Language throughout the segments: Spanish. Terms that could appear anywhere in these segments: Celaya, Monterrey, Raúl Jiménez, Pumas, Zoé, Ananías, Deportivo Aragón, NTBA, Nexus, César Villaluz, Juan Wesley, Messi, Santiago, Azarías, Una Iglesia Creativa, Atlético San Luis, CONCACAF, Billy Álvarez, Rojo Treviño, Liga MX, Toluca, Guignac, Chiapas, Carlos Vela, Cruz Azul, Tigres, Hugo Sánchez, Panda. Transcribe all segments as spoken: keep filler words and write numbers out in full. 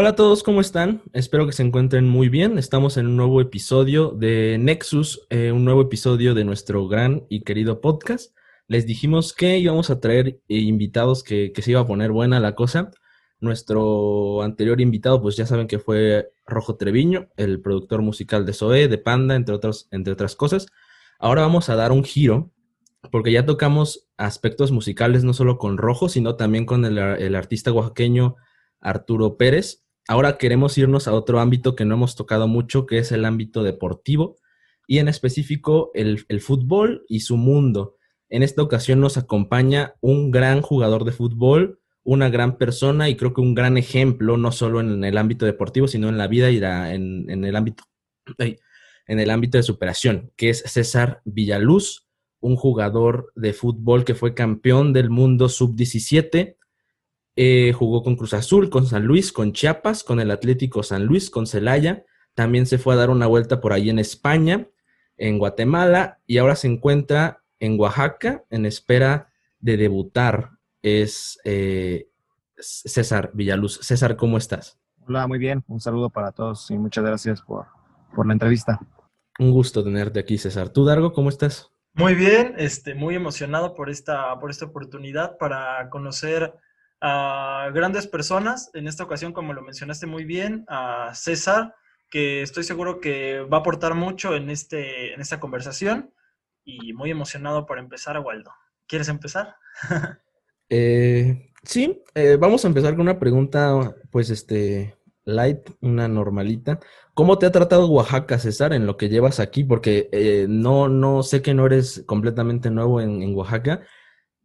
Hola a todos, ¿cómo están? Espero que se encuentren muy bien. Estamos en un nuevo episodio de Nexus, eh, un nuevo episodio de nuestro gran y querido podcast. Les dijimos que íbamos a traer invitados que, que se iba a poner buena la cosa. Nuestro anterior invitado, pues ya saben que fue Rojo Treviño, el productor musical de Zoé, de Panda, entre otras, entre otras cosas. Ahora vamos a dar un giro, porque ya tocamos aspectos musicales no solo con Rojo, sino también con el, el artista oaxaqueño Arturo Pérez. Ahora queremos irnos a otro ámbito que no hemos tocado mucho, que es el ámbito deportivo, y en específico el, el fútbol y su mundo. En esta ocasión nos acompaña un gran jugador de fútbol, una gran persona y creo que un gran ejemplo, no solo en el ámbito deportivo, sino en la vida y la, en, en, el ámbito, en el ámbito de superación, que es César Villaluz, un jugador de fútbol que fue campeón del mundo sub diecisiete, Eh, jugó con Cruz Azul, con San Luis, con Chiapas, con el Atlético San Luis, con Celaya. También se fue a dar una vuelta por ahí en España, en Guatemala, y ahora se encuentra en Oaxaca en espera de debutar. Es eh, César Villaluz. César, ¿cómo estás? Hola, muy bien. Un saludo para todos y muchas gracias por, por la entrevista. Un gusto tenerte aquí, César. ¿Tú, Dargo, cómo estás? Muy bien, este, muy emocionado por esta, por esta oportunidad para conocer a grandes personas, en esta ocasión, como lo mencionaste muy bien, a César, que estoy seguro que va a aportar mucho en, este, en esta conversación, y muy emocionado para empezar, Waldo. ¿Quieres empezar? eh, sí, eh, vamos a empezar con una pregunta, pues, este, light, una normalita. ¿Cómo te ha tratado Oaxaca, César, en lo que llevas aquí? Porque eh, no, no sé que no eres completamente nuevo en, en Oaxaca.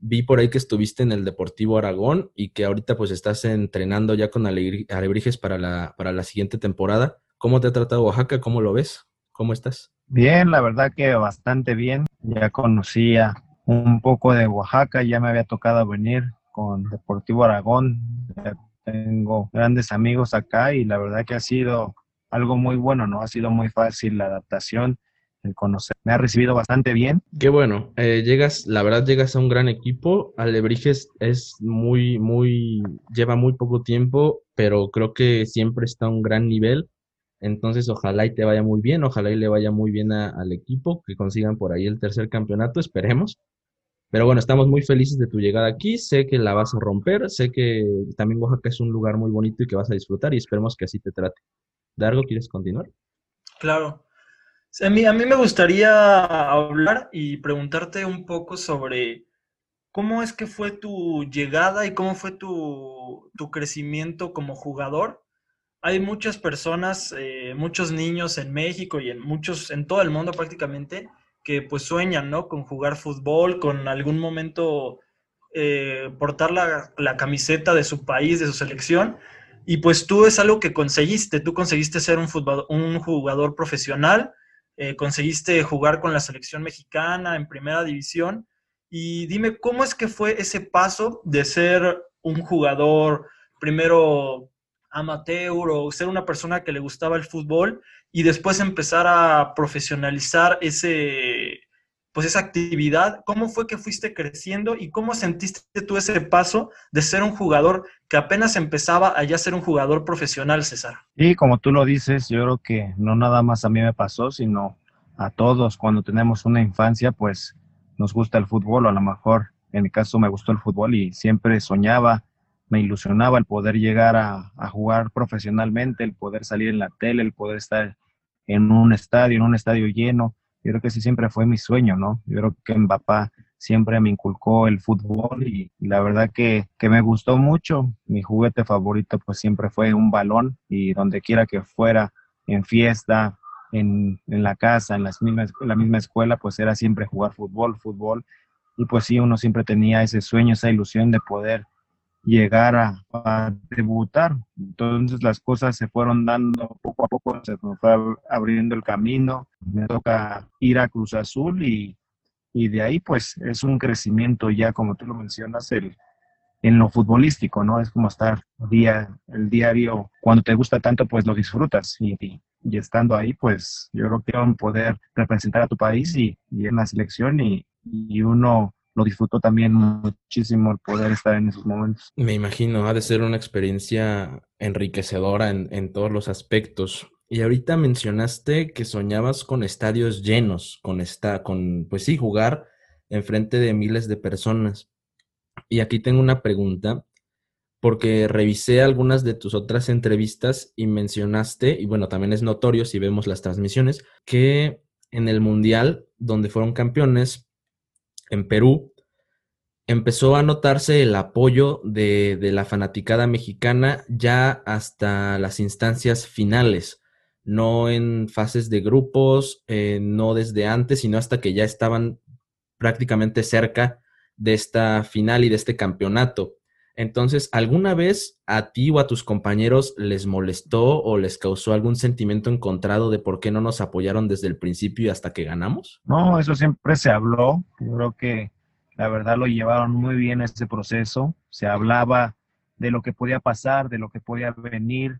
Vi por ahí que estuviste en el Deportivo Aragón y que ahorita pues estás entrenando ya con Alebrijes para la, para la siguiente temporada. ¿Cómo te ha tratado Oaxaca? ¿Cómo lo ves? ¿Cómo estás? Bien, la verdad que bastante bien. Ya conocía un poco de Oaxaca, ya me había tocado venir con Deportivo Aragón. Ya tengo grandes amigos acá y la verdad que ha sido algo muy bueno, ¿no? Ha sido muy fácil la adaptación. El conocer. Me ha recibido bastante bien. Qué bueno. Eh, llegas, la verdad, llegas a un gran equipo. Alebrijes es muy, muy... lleva muy poco tiempo, pero creo que siempre está a un gran nivel. Entonces, ojalá y te vaya muy bien. Ojalá y le vaya muy bien a, al equipo, que consigan por ahí el tercer campeonato. Esperemos. Pero bueno, estamos muy felices de tu llegada aquí. Sé que la vas a romper. Sé que también Oaxaca es un lugar muy bonito y que vas a disfrutar. Y esperemos que así te trate. Dargo, ¿quieres continuar? Claro. A mí, a mí me gustaría hablar y preguntarte un poco sobre cómo es que fue tu llegada y cómo fue tu, tu crecimiento como jugador. Hay muchas personas, eh, muchos niños en México y en muchos, en todo el mundo prácticamente, que pues sueñan, ¿no? Con jugar fútbol, con algún momento eh, portar la, la camiseta de su país, de su selección. Y pues tú es algo que conseguiste, tú conseguiste ser un, futbol, un jugador profesional. Eh, conseguiste jugar con la selección mexicana en primera división y dime cómo es que fue ese paso de ser un jugador primero amateur o ser una persona que le gustaba el fútbol y después empezar a profesionalizar ese, pues esa actividad. ¿Cómo fue que fuiste creciendo y cómo sentiste tú ese paso de ser un jugador que apenas empezaba a ya ser un jugador profesional, César? Y como tú lo dices, yo creo que no nada más a mí me pasó, sino a todos. Cuando tenemos una infancia, pues nos gusta el fútbol, o a lo mejor en mi caso me gustó el fútbol y siempre soñaba, me ilusionaba el poder llegar a, a jugar profesionalmente, el poder salir en la tele, el poder estar en un estadio, en un estadio lleno. Yo creo que sí siempre fue mi sueño, ¿no? Yo creo que mi papá siempre me inculcó el fútbol y, y la verdad que, que me gustó mucho. Mi juguete favorito pues siempre fue un balón y donde quiera que fuera, en fiesta, en, en la casa, en las mismas, la misma escuela, pues era siempre jugar fútbol, fútbol. Y pues sí, uno siempre tenía ese sueño, esa ilusión de poder llegar a, a debutar. Entonces las cosas se fueron dando poco a poco, se fue abriendo el camino. Me toca ir a Cruz Azul y, y de ahí pues es un crecimiento ya, como tú lo mencionas, el, en lo futbolístico, ¿no? Es como estar día, el diario, cuando te gusta tanto pues lo disfrutas y, y, y estando ahí pues yo creo que van a poder representar a tu país y, y en la selección y, y uno lo disfrutó también muchísimo el poder estar en esos momentos. Me imagino, ha de ser una experiencia enriquecedora en, en todos los aspectos. Y ahorita mencionaste que soñabas con estadios llenos, con esta, con, pues sí, jugar enfrente de miles de personas. Y aquí tengo una pregunta, porque revisé algunas de tus otras entrevistas y mencionaste, y bueno, también es notorio si vemos las transmisiones, que en el Mundial, donde fueron campeones, en Perú, empezó a notarse el apoyo de, de la fanaticada mexicana ya hasta las instancias finales. No en fases de grupos, eh, no desde antes, sino hasta que ya estaban prácticamente cerca de esta final y de este campeonato. Entonces, ¿alguna vez a ti o a tus compañeros les molestó o les causó algún sentimiento encontrado de por qué no nos apoyaron desde el principio y hasta que ganamos? No, eso siempre se habló. Yo creo que la verdad lo llevaron muy bien este proceso. Se hablaba de lo que podía pasar, de lo que podía venir,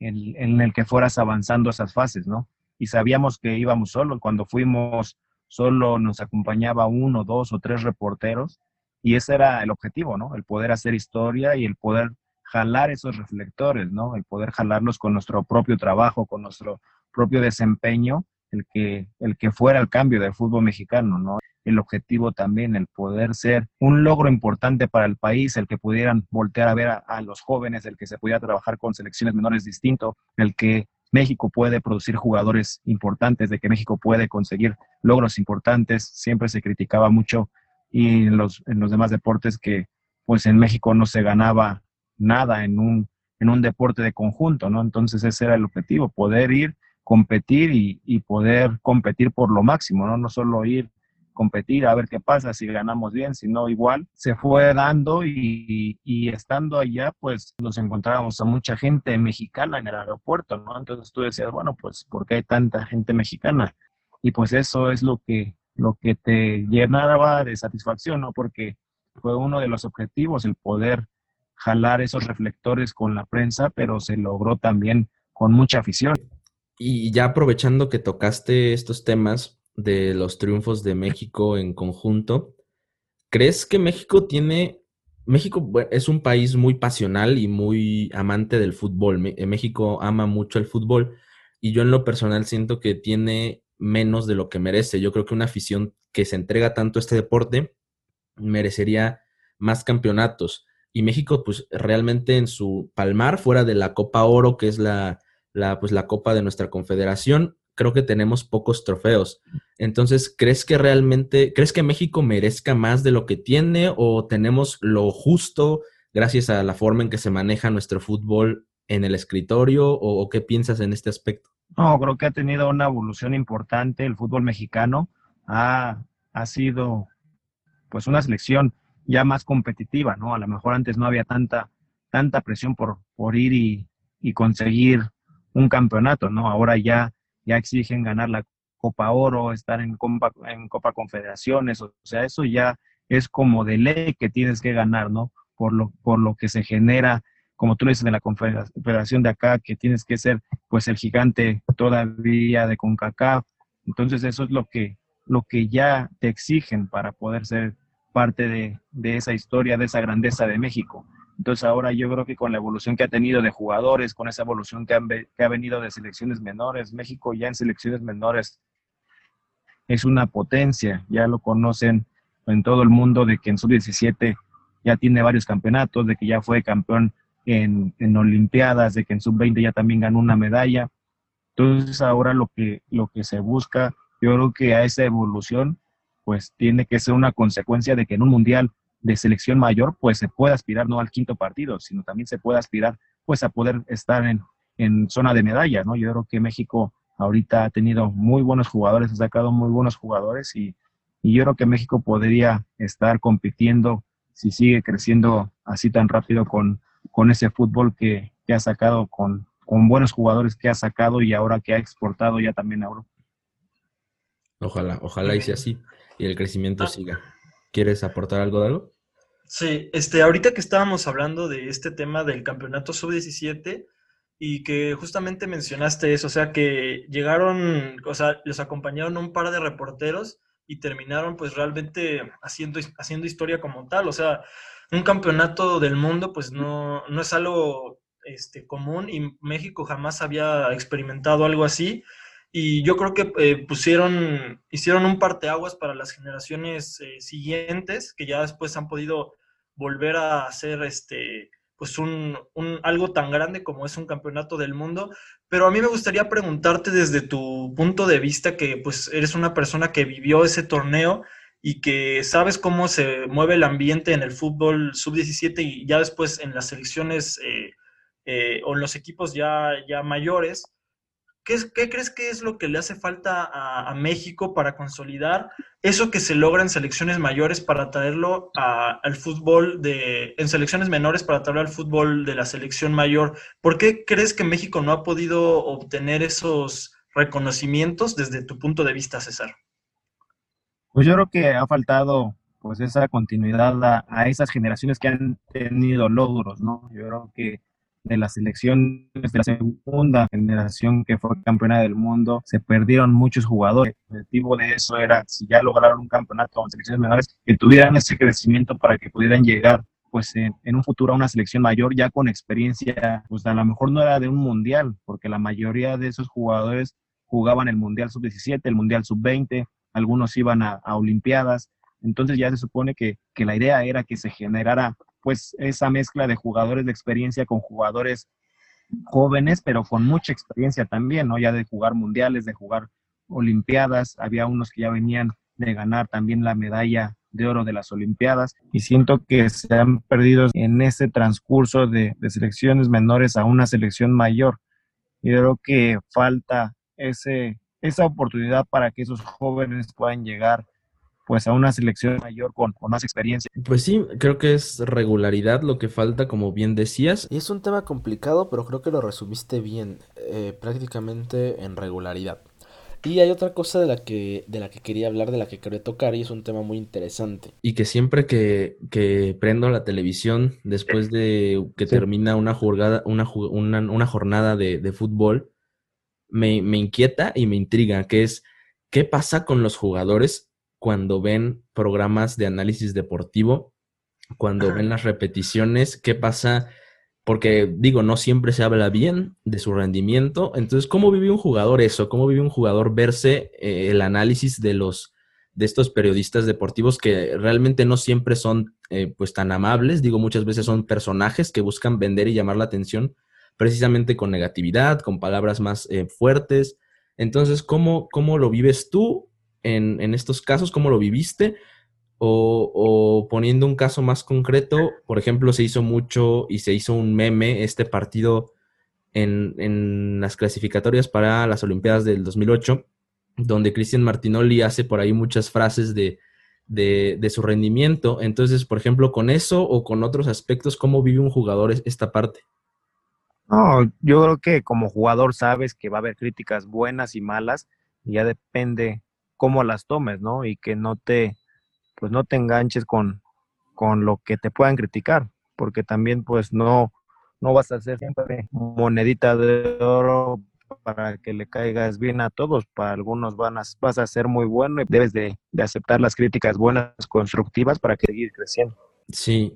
En, en el que fueras avanzando esas fases, ¿no? Y sabíamos que íbamos solos. Cuando fuimos, solo nos acompañaba uno, dos o tres reporteros, y ese era el objetivo, ¿no? El poder hacer historia y el poder jalar esos reflectores, ¿no? El poder jalarlos con nuestro propio trabajo, con nuestro propio desempeño, el que, el que fuera el cambio del fútbol mexicano, ¿no? El objetivo también, el poder ser un logro importante para el país, el que pudieran voltear a ver a, a los jóvenes, el que se pudiera trabajar con selecciones menores distinto, el que México puede producir jugadores importantes, de que México puede conseguir logros importantes. Siempre se criticaba mucho y en los, en los demás deportes que pues en México no se ganaba nada en un, en un deporte de conjunto, ¿no? Entonces ese era el objetivo, poder ir, competir y, y poder competir por lo máximo, ¿no? No solo ir competir, a ver qué pasa, si ganamos bien, si no, igual. Se fue dando y, y estando allá, pues nos encontrábamos a mucha gente mexicana en el aeropuerto, ¿no? Entonces tú decías, bueno, pues, ¿por qué hay tanta gente mexicana? Y pues eso es lo que, lo que te llenaba de satisfacción, ¿no? Porque fue uno de los objetivos, el poder jalar esos reflectores con la prensa, pero se logró también con mucha afición. Y ya aprovechando que tocaste estos temas de los triunfos de México en conjunto, ¿crees que México tiene... México es un país muy pasional y muy amante del fútbol. México ama mucho el fútbol y yo en lo personal siento que tiene menos de lo que merece. Yo creo que una afición que se entrega tanto a este deporte merecería más campeonatos. Y México, pues, realmente en su palmar, fuera de la Copa Oro, que es la, la, pues, la Copa de nuestra confederación, creo que tenemos pocos trofeos. Entonces, ¿crees que realmente, crees que México merezca más de lo que tiene o tenemos lo justo gracias a la forma en que se maneja nuestro fútbol en el escritorio? ¿O, o qué piensas en este aspecto? No, creo que ha tenido una evolución importante el fútbol mexicano. Ha, ha sido pues una selección ya más competitiva, ¿no? A lo mejor antes no había tanta, tanta presión por, por ir y, y conseguir un campeonato, ¿no? Ahora ya ya exigen ganar la Copa Oro, estar en Copa, en Copa Confederaciones, o sea, eso ya es como de ley que tienes que ganar, ¿no? Por lo, por lo que se genera, como tú lo dices, de la Confederación de acá, que tienes que ser, pues, el gigante todavía de CONCACAF. Entonces, eso es lo que, lo que ya te exigen para poder ser parte de, de esa historia, de esa grandeza de México. Entonces, ahora yo creo que con la evolución que ha tenido de jugadores, con esa evolución que, han, que ha venido de selecciones menores, México ya en selecciones menores es una potencia. Ya lo conocen en todo el mundo de que en sub diecisiete ya tiene varios campeonatos, de que ya fue campeón en, en Olimpiadas, de que en sub veinte ya también ganó una medalla. Entonces, ahora lo que, lo que se busca, yo creo que a esa evolución, pues tiene que ser una consecuencia de que en un mundial de selección mayor, pues se puede aspirar no al quinto partido, sino también se puede aspirar pues a poder estar en, en zona de medallas, ¿no? Yo creo que México ahorita ha tenido muy buenos jugadores, ha sacado muy buenos jugadores y, y yo creo que México podría estar compitiendo si sigue creciendo así tan rápido con, con ese fútbol que, que ha sacado, con, con buenos jugadores que ha sacado y ahora que ha exportado ya también a Europa. Ojalá, ojalá y sea así y el crecimiento ah. siga. ¿Quieres aportar algo de algo? Sí, este, ahorita que estábamos hablando de este tema del campeonato sub diecisiete y que justamente mencionaste eso, o sea que llegaron, o sea, los acompañaron un par de reporteros y terminaron pues realmente haciendo, haciendo historia como tal. O sea, un campeonato del mundo pues no, no es algo este, común, y México jamás había experimentado algo así. Y yo creo que eh, pusieron, hicieron un parteaguas para las generaciones eh, siguientes, que ya después han podido volver a hacer este, pues un, un, algo tan grande como es un campeonato del mundo. Pero a mí me gustaría preguntarte desde tu punto de vista, que pues eres una persona que vivió ese torneo y que sabes cómo se mueve el ambiente en el fútbol sub diecisiete y ya después en las selecciones eh, eh, o en los equipos ya, ya mayores. ¿Qué, es, ¿Qué crees que es lo que le hace falta a, a México para consolidar eso que se logra en selecciones mayores para traerlo a, al fútbol de... en selecciones menores para traerlo al fútbol de la selección mayor? ¿Por qué crees que México no ha podido obtener esos reconocimientos desde tu punto de vista, César? Pues yo creo que ha faltado pues esa continuidad a, a esas generaciones que han tenido logros, ¿no? Yo creo que de la selección, de la segunda generación que fue campeona del mundo, se perdieron muchos jugadores. El objetivo de eso era, si ya lograron un campeonato en selecciones menores, que tuvieran ese crecimiento para que pudieran llegar pues en, en un futuro a una selección mayor ya con experiencia. Pues a lo mejor no era de un mundial, porque la mayoría de esos jugadores jugaban el mundial sub diecisiete, el mundial sub veinte, algunos iban a, a olimpiadas. Entonces ya se supone que, que la idea era que se generara pues esa mezcla de jugadores de experiencia con jugadores jóvenes, pero con mucha experiencia también, ¿no? Ya de jugar mundiales, de jugar olimpiadas, había unos que ya venían de ganar también la medalla de oro de las olimpiadas, y siento que se han perdido en ese transcurso de, de selecciones menores a una selección mayor. Yo creo que falta ese, esa oportunidad para que esos jóvenes puedan llegar pues a una selección mayor con, con más experiencia. Pues sí, creo que es regularidad lo que falta, como bien decías. Y es un tema complicado, pero creo que lo resumiste bien, eh, prácticamente en regularidad. Y hay otra cosa de la que de la que quería hablar, de la que quería tocar, y es un tema muy interesante. Y que siempre que, que prendo la televisión, después de que sí. termina una jugada, una, una, una jornada de, de fútbol, me, me inquieta y me intriga, que es, ¿qué pasa con los jugadores cuando ven programas de análisis deportivo, cuando ven las repeticiones? ¿Qué pasa? Porque, digo, no siempre se habla bien de su rendimiento. Entonces, ¿cómo vive un jugador eso? ¿Cómo vive un jugador verse eh, el análisis de los de estos periodistas deportivos que realmente no siempre son eh, pues tan amables? Digo, muchas veces son personajes que buscan vender y llamar la atención precisamente con negatividad, con palabras más eh, fuertes. Entonces, ¿cómo, cómo lo vives tú? En, en estos casos, ¿cómo lo viviste? O, o poniendo un caso más concreto, por ejemplo, se hizo mucho y se hizo un meme este partido en, en las clasificatorias para las Olimpiadas del dos mil ocho, donde Cristian Martinoli hace por ahí muchas frases de, de, de su rendimiento. Entonces, por ejemplo, con eso o con otros aspectos, ¿cómo vive un jugador esta parte? No, yo creo que como jugador sabes que va a haber críticas buenas y malas, y ya depende cómo las tomes, ¿no? Y que no te, pues no te enganches con, con lo que te puedan criticar, porque también pues no, no vas a ser siempre monedita de oro para que le caigas bien a todos. Para algunos van a, vas a ser muy bueno y debes de, de aceptar las críticas buenas, constructivas, para que sigas creciendo. Sí,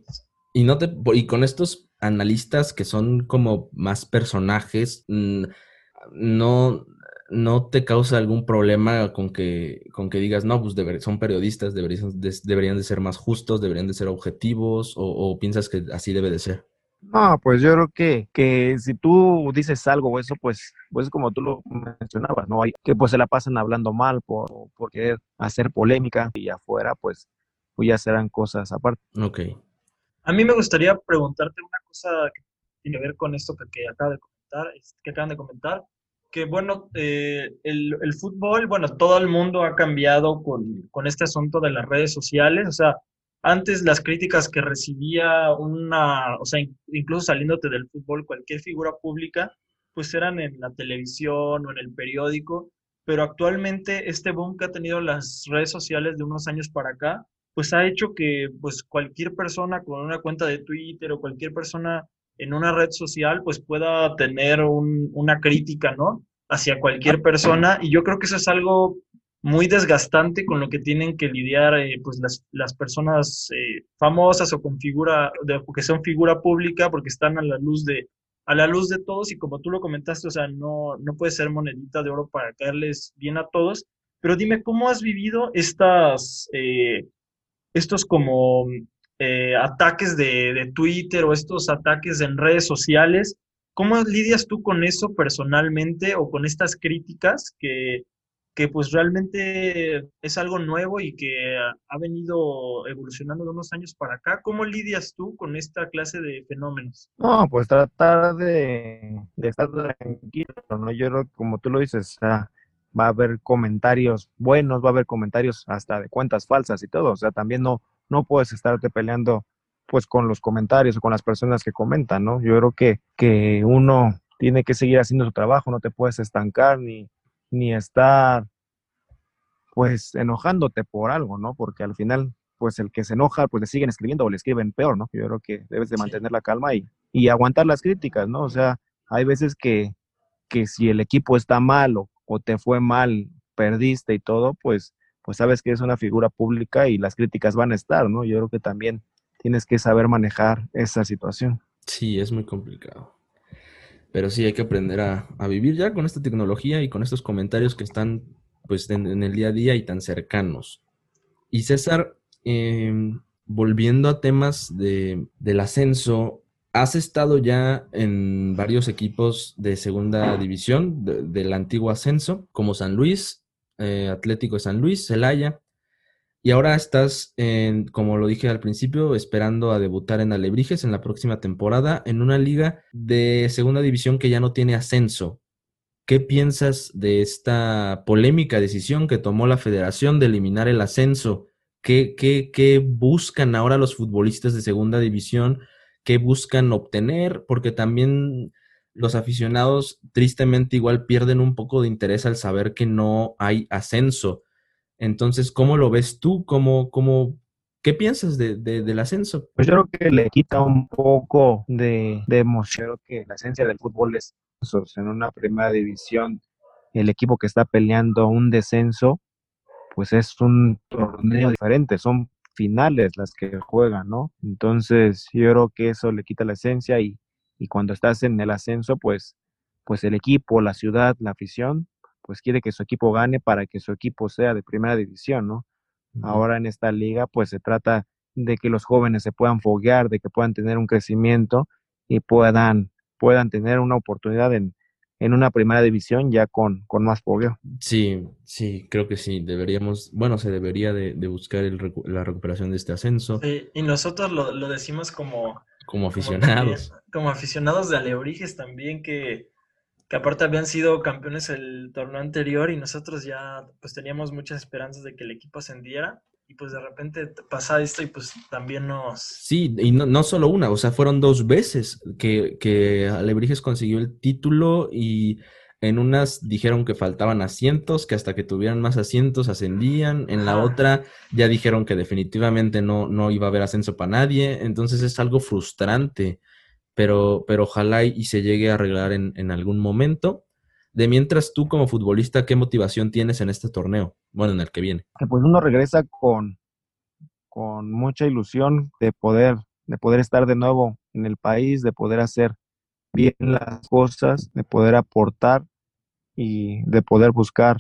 y no te y con estos analistas que son como más personajes, no... ¿No te causa algún problema con que, con que digas, no, pues deber, son periodistas, deberían de, deberían de ser más justos, deberían de ser objetivos, o, o piensas que así debe de ser? No, pues yo creo que, que si tú dices algo o eso, pues, pues como tú lo mencionabas, ¿no? Hay, que pues se la pasan hablando mal por, por querer hacer polémica, y afuera pues, pues ya serán cosas aparte. Ok. A mí me gustaría preguntarte una cosa que tiene que ver con esto que, que, acaba de comentar, que acaban de comentar. Que bueno, eh, el, el fútbol, bueno, todo el mundo ha cambiado con, con este asunto de las redes sociales. O sea, antes las críticas que recibía una, o sea, incluso saliéndote del fútbol, cualquier figura pública, pues eran en la televisión o en el periódico, pero actualmente este boom que ha tenido las redes sociales de unos años para acá, pues ha hecho que pues cualquier persona con una cuenta de Twitter o cualquier persona en una red social, pues pueda tener un, una crítica, ¿no? Hacia cualquier persona, y yo creo que eso es algo muy desgastante con lo que tienen que lidiar eh, pues las, las personas eh, famosas o con figura, de, que son figura pública, porque están a la luz de a la luz de todos, y como tú lo comentaste, o sea, no, no puede ser monedita de oro para caerles bien a todos. Pero dime, ¿cómo has vivido estas eh, estos como eh, ataques de, de Twitter o estos ataques en redes sociales? ¿Cómo lidias tú con eso personalmente o con estas críticas que, que pues realmente es algo nuevo y que ha venido evolucionando de unos años para acá? ¿Cómo lidias tú con esta clase de fenómenos? No, pues tratar de, de estar tranquilo, ¿no? Yo creo que, como tú lo dices, ah, va a haber comentarios buenos, va a haber comentarios hasta de cuentas falsas y todo. O sea, también no, no puedes estarte peleando pues con los comentarios o con las personas que comentan, ¿no? Yo creo que, que uno tiene que seguir haciendo su trabajo, no te puedes estancar ni, ni estar, pues, enojándote por algo, ¿no? Porque al final, pues, el que se enoja, pues, le siguen escribiendo o le escriben peor, ¿no? Yo creo que debes de mantener la calma y, y aguantar las críticas, ¿no? O sea, hay veces que, que si el equipo está mal o, o te fue mal, perdiste y todo, pues, pues, sabes que es una figura pública y las críticas van a estar, ¿no? Yo creo que también tienes que saber manejar esa situación. Sí, es muy complicado. Pero sí, hay que aprender a, a vivir ya con esta tecnología y con estos comentarios que están pues en, en el día a día y tan cercanos. Y César, eh, volviendo a temas de, del ascenso, has estado ya en varios equipos de segunda división, de, del antiguo ascenso, como San Luis, eh, Atlético de San Luis, Celaya. Y ahora estás, en, como lo dije al principio, esperando a debutar en Alebrijes en la próxima temporada en una liga de segunda división que ya no tiene ascenso. ¿Qué piensas de esta polémica decisión que tomó la federación de eliminar el ascenso? ¿Qué, qué, qué buscan ahora los futbolistas de segunda división? ¿Qué buscan obtener? Porque también los aficionados tristemente igual pierden un poco de interés al saber que no hay ascenso. Entonces, ¿cómo lo ves tú? ¿Cómo, cómo, ¿Qué piensas de, de, del ascenso? Pues yo creo que le quita un poco de, de emoción, que la esencia del fútbol es en una primera división. El equipo que está peleando un descenso, pues es un torneo diferente, son finales las que juegan, ¿no? Entonces, yo creo que eso le quita la esencia y, y cuando estás en el ascenso, pues, pues el equipo, la ciudad, la afición, pues quiere que su equipo gane para que su equipo sea de primera división, ¿no? Uh-huh. Ahora en esta liga, pues se trata de que los jóvenes se puedan foguear, de que puedan tener un crecimiento y puedan, puedan tener una oportunidad en, en una primera división ya con, con más fogueo. Sí, sí, creo que sí, deberíamos, bueno, se debería de, de buscar el recu- la recuperación de este ascenso. Sí, y nosotros lo, lo decimos como... Como aficionados. Como, como aficionados de Alebrijes también, que... que aparte habían sido campeones el torneo anterior y nosotros ya pues teníamos muchas esperanzas de que el equipo ascendiera y pues de repente pasa esto y pues también nos... Sí, y no, no solo una, o sea, fueron dos veces que, que Alebrijes consiguió el título y en unas dijeron que faltaban asientos, que hasta que tuvieran más asientos ascendían, en la ah. otra ya dijeron que definitivamente no, no iba a haber ascenso para nadie, entonces es algo frustrante. Pero, pero ojalá y se llegue a arreglar en, en algún momento. De mientras, tú como futbolista, ¿qué motivación tienes en este torneo? Bueno, en el que viene. Pues uno regresa con, con mucha ilusión de poder, de poder estar de nuevo en el país, de poder hacer bien las cosas, de poder aportar y de poder buscar,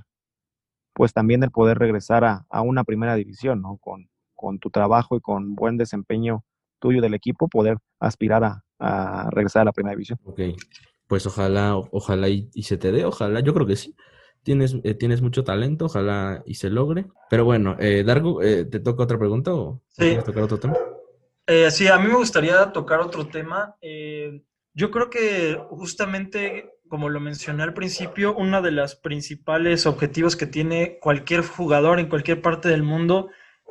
pues también el poder regresar a, a una primera división, ¿no? Con, con tu trabajo y con buen desempeño tuyo del equipo, poder aspirar a a regresar a la primera división. Ok, pues ojalá, ojalá y, y se te dé, ojalá, yo creo que sí. Tienes, eh, tienes mucho talento, ojalá y se logre. Pero bueno, eh, Dargo, eh, ¿te toca otra pregunta o sí. quieres tocar otro tema? Eh, sí, a mí me gustaría tocar otro tema. Eh, yo creo que justamente, como lo mencioné al principio, uno de los principales objetivos que tiene cualquier jugador en cualquier parte del mundo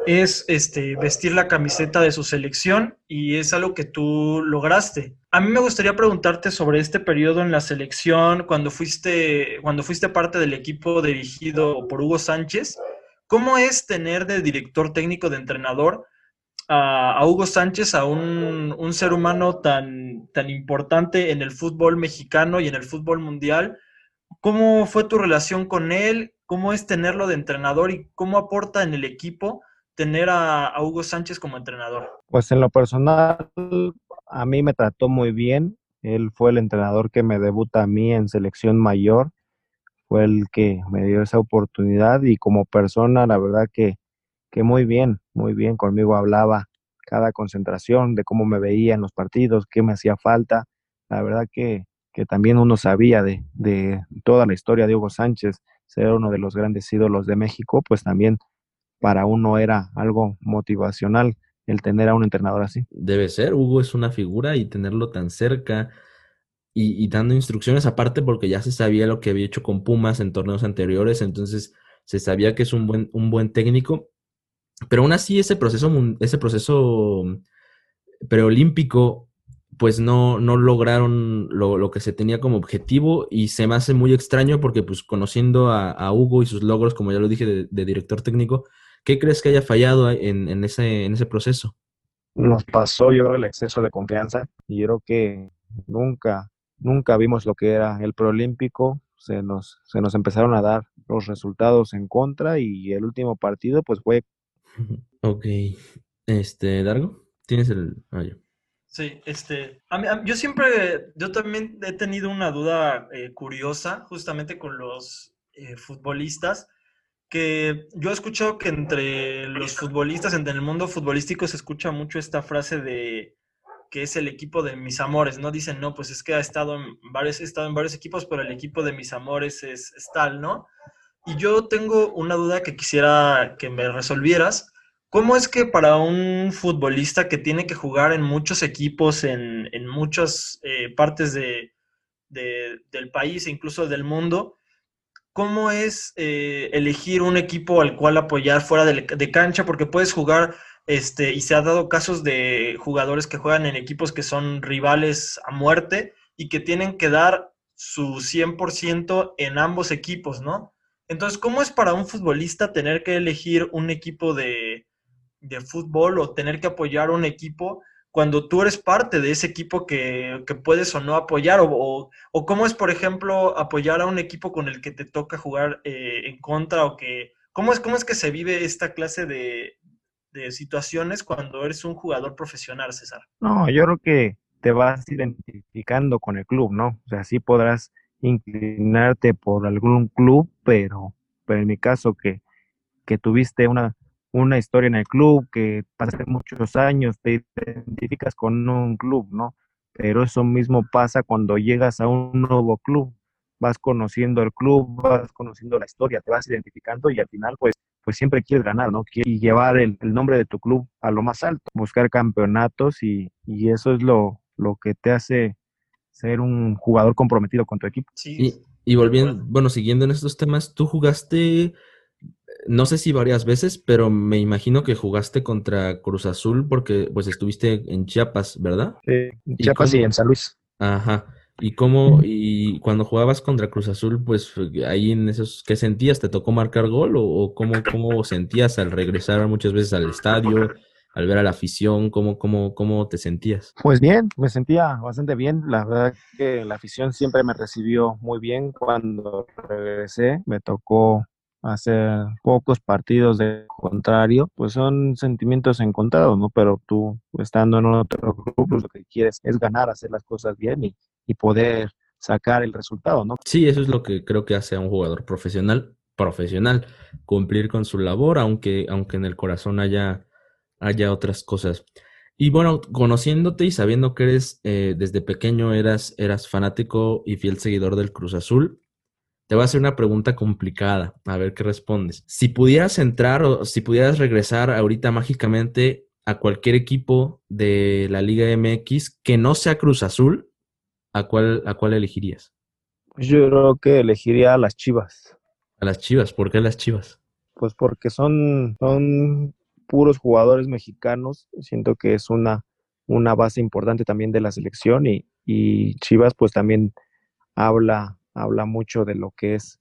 es este, vestir la camiseta de su selección y es algo que tú lograste. A mí me gustaría preguntarte sobre este periodo en la selección, cuando fuiste, cuando fuiste parte del equipo dirigido por Hugo Sánchez. ¿Cómo es tener de director técnico, de entrenador, a, a Hugo Sánchez, a un, un ser humano tan, tan importante en el fútbol mexicano y en el fútbol mundial? ¿Cómo fue tu relación con él? cómo es tenerlo de entrenador y cómo aporta en el equipo tener a, a Hugo Sánchez como entrenador? Pues en lo personal, a mí me trató muy bien. Él fue el entrenador que me debuta a mí en selección mayor. Fue el que me dio esa oportunidad y como persona, la verdad que, que muy bien, muy bien. Conmigo hablaba cada concentración, de cómo me veía en los partidos, qué me hacía falta. La verdad que, que también uno sabía de, de toda la historia de Hugo Sánchez, ser uno de los grandes ídolos de México, pues también para uno era algo motivacional el tener a un entrenador así. Debe ser, Hugo es una figura y tenerlo tan cerca y, y dando instrucciones aparte porque ya se sabía lo que había hecho con Pumas en torneos anteriores, entonces se sabía que es un buen, un buen técnico, pero aún así ese proceso, ese proceso preolímpico pues no, no lograron lo, lo que se tenía como objetivo y se me hace muy extraño porque pues conociendo a, a Hugo y sus logros, como ya lo dije, de, de director técnico, ¿qué crees que haya fallado en, en, ese, en ese proceso? Nos pasó, yo creo, el exceso de confianza. Y yo creo que nunca, nunca vimos lo que era el preolímpico. Se nos, se nos empezaron a dar los resultados en contra y el último partido pues fue... Ok. Este, Dargo, ¿tienes el...? Ah, yo. Sí, este, a mí, a, yo siempre, yo también he tenido una duda eh, curiosa justamente con los eh, futbolistas, que yo he escuchado que entre los futbolistas, entre el mundo futbolístico se escucha mucho esta frase de que es el equipo de mis amores, ¿no? Dicen, no, pues es que ha estado en varios, he estado en varios equipos, pero el equipo de mis amores es, es tal, ¿no? Y yo tengo una duda que quisiera que me resolvieras. ¿Cómo es que para un futbolista que tiene que jugar en muchos equipos, en, en muchas eh, partes de, de, del país e incluso del mundo, cómo es eh, elegir un equipo al cual apoyar fuera de, de cancha? Porque puedes jugar, este, y se ha dado casos de jugadores que juegan en equipos que son rivales a muerte y que tienen que dar su cien por ciento en ambos equipos, ¿no? Entonces, ¿cómo es para un futbolista tener que elegir un equipo de... de fútbol o tener que apoyar a un equipo cuando tú eres parte de ese equipo que, que puedes o no apoyar? O, o, o cómo es, por ejemplo, apoyar a un equipo con el que te toca jugar eh, en contra o que... ¿Cómo es, cómo es que se vive esta clase de, de situaciones cuando eres un jugador profesional, César? No, yo creo que te vas identificando con el club, ¿no? O sea, sí podrás inclinarte por algún club, pero, pero en mi caso que, que tuviste una... una historia en el club, que pasaste muchos años, te identificas con un club, ¿no? Pero eso mismo pasa cuando llegas a un nuevo club, vas conociendo el club, vas conociendo la historia, te vas identificando y al final pues, pues siempre quieres ganar, ¿no? Quieres llevar el, el nombre de tu club a lo más alto, buscar campeonatos y, y eso es lo, lo que te hace ser un jugador comprometido con tu equipo. Sí. Y, y volviendo, bueno, siguiendo en estos temas, tú jugaste... No sé si varias veces, pero me imagino que jugaste contra Cruz Azul porque pues estuviste en Chiapas, ¿verdad? Sí, en Chiapas y, y en San Luis. Ajá. ¿Y cómo, y cuando jugabas contra Cruz Azul, pues ahí en esos, ¿qué sentías? ¿Te tocó marcar gol? ¿O, o cómo, cómo sentías al regresar muchas veces al estadio, al ver a la afición? ¿Cómo, cómo, cómo te sentías? Pues bien, me sentía bastante bien. La verdad que la afición siempre me recibió muy bien. Cuando regresé, me tocó hacer pocos partidos de contrario, pues son sentimientos encontrados, ¿no? Pero tú, estando en otro grupo, lo que quieres es ganar, hacer las cosas bien y, y poder sacar el resultado, ¿no? Sí, eso es lo que creo que hace a un jugador profesional, profesional, cumplir con su labor, aunque, aunque en el corazón haya, haya otras cosas. Y bueno, conociéndote y sabiendo que eres, eh, desde pequeño eras, eras fanático y fiel seguidor del Cruz Azul, te voy a hacer una pregunta complicada, a ver qué respondes. Si pudieras entrar o si pudieras regresar ahorita mágicamente a cualquier equipo de la Liga M X que no sea Cruz Azul, ¿a cuál, a cuál elegirías? Yo creo que elegiría a las Chivas. ¿A las Chivas? ¿Por qué las Chivas? Pues porque son, son puros jugadores mexicanos. Siento que es una, una base importante también de la selección y, y Chivas pues también habla... habla mucho de lo que es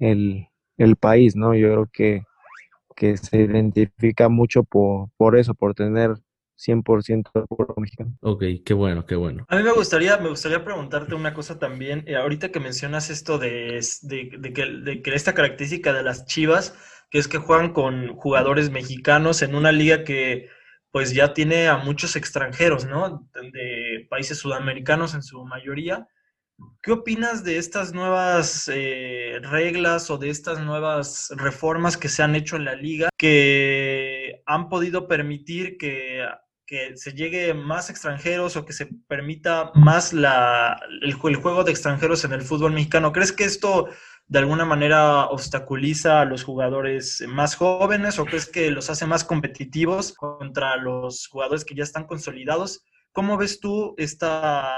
el, el país, ¿no? Yo creo que, que se identifica mucho por, por eso, por tener cien por ciento puro mexicano. Ok, qué bueno, qué bueno. A mí me gustaría, me gustaría preguntarte una cosa también. Eh, ahorita que mencionas esto de, de, de, que, de que esta característica de las Chivas, que es que juegan con jugadores mexicanos en una liga que pues ya tiene a muchos extranjeros, ¿no? De países sudamericanos en su mayoría. ¿Qué opinas de estas nuevas eh, reglas o de estas nuevas reformas que se han hecho en la liga que han podido permitir que, que se llegue más extranjeros o que se permita más la, el, el juego de extranjeros en el fútbol mexicano? ¿Crees que esto de alguna manera obstaculiza a los jugadores más jóvenes o crees que los hace más competitivos contra los jugadores que ya están consolidados? ¿Cómo ves tú esta...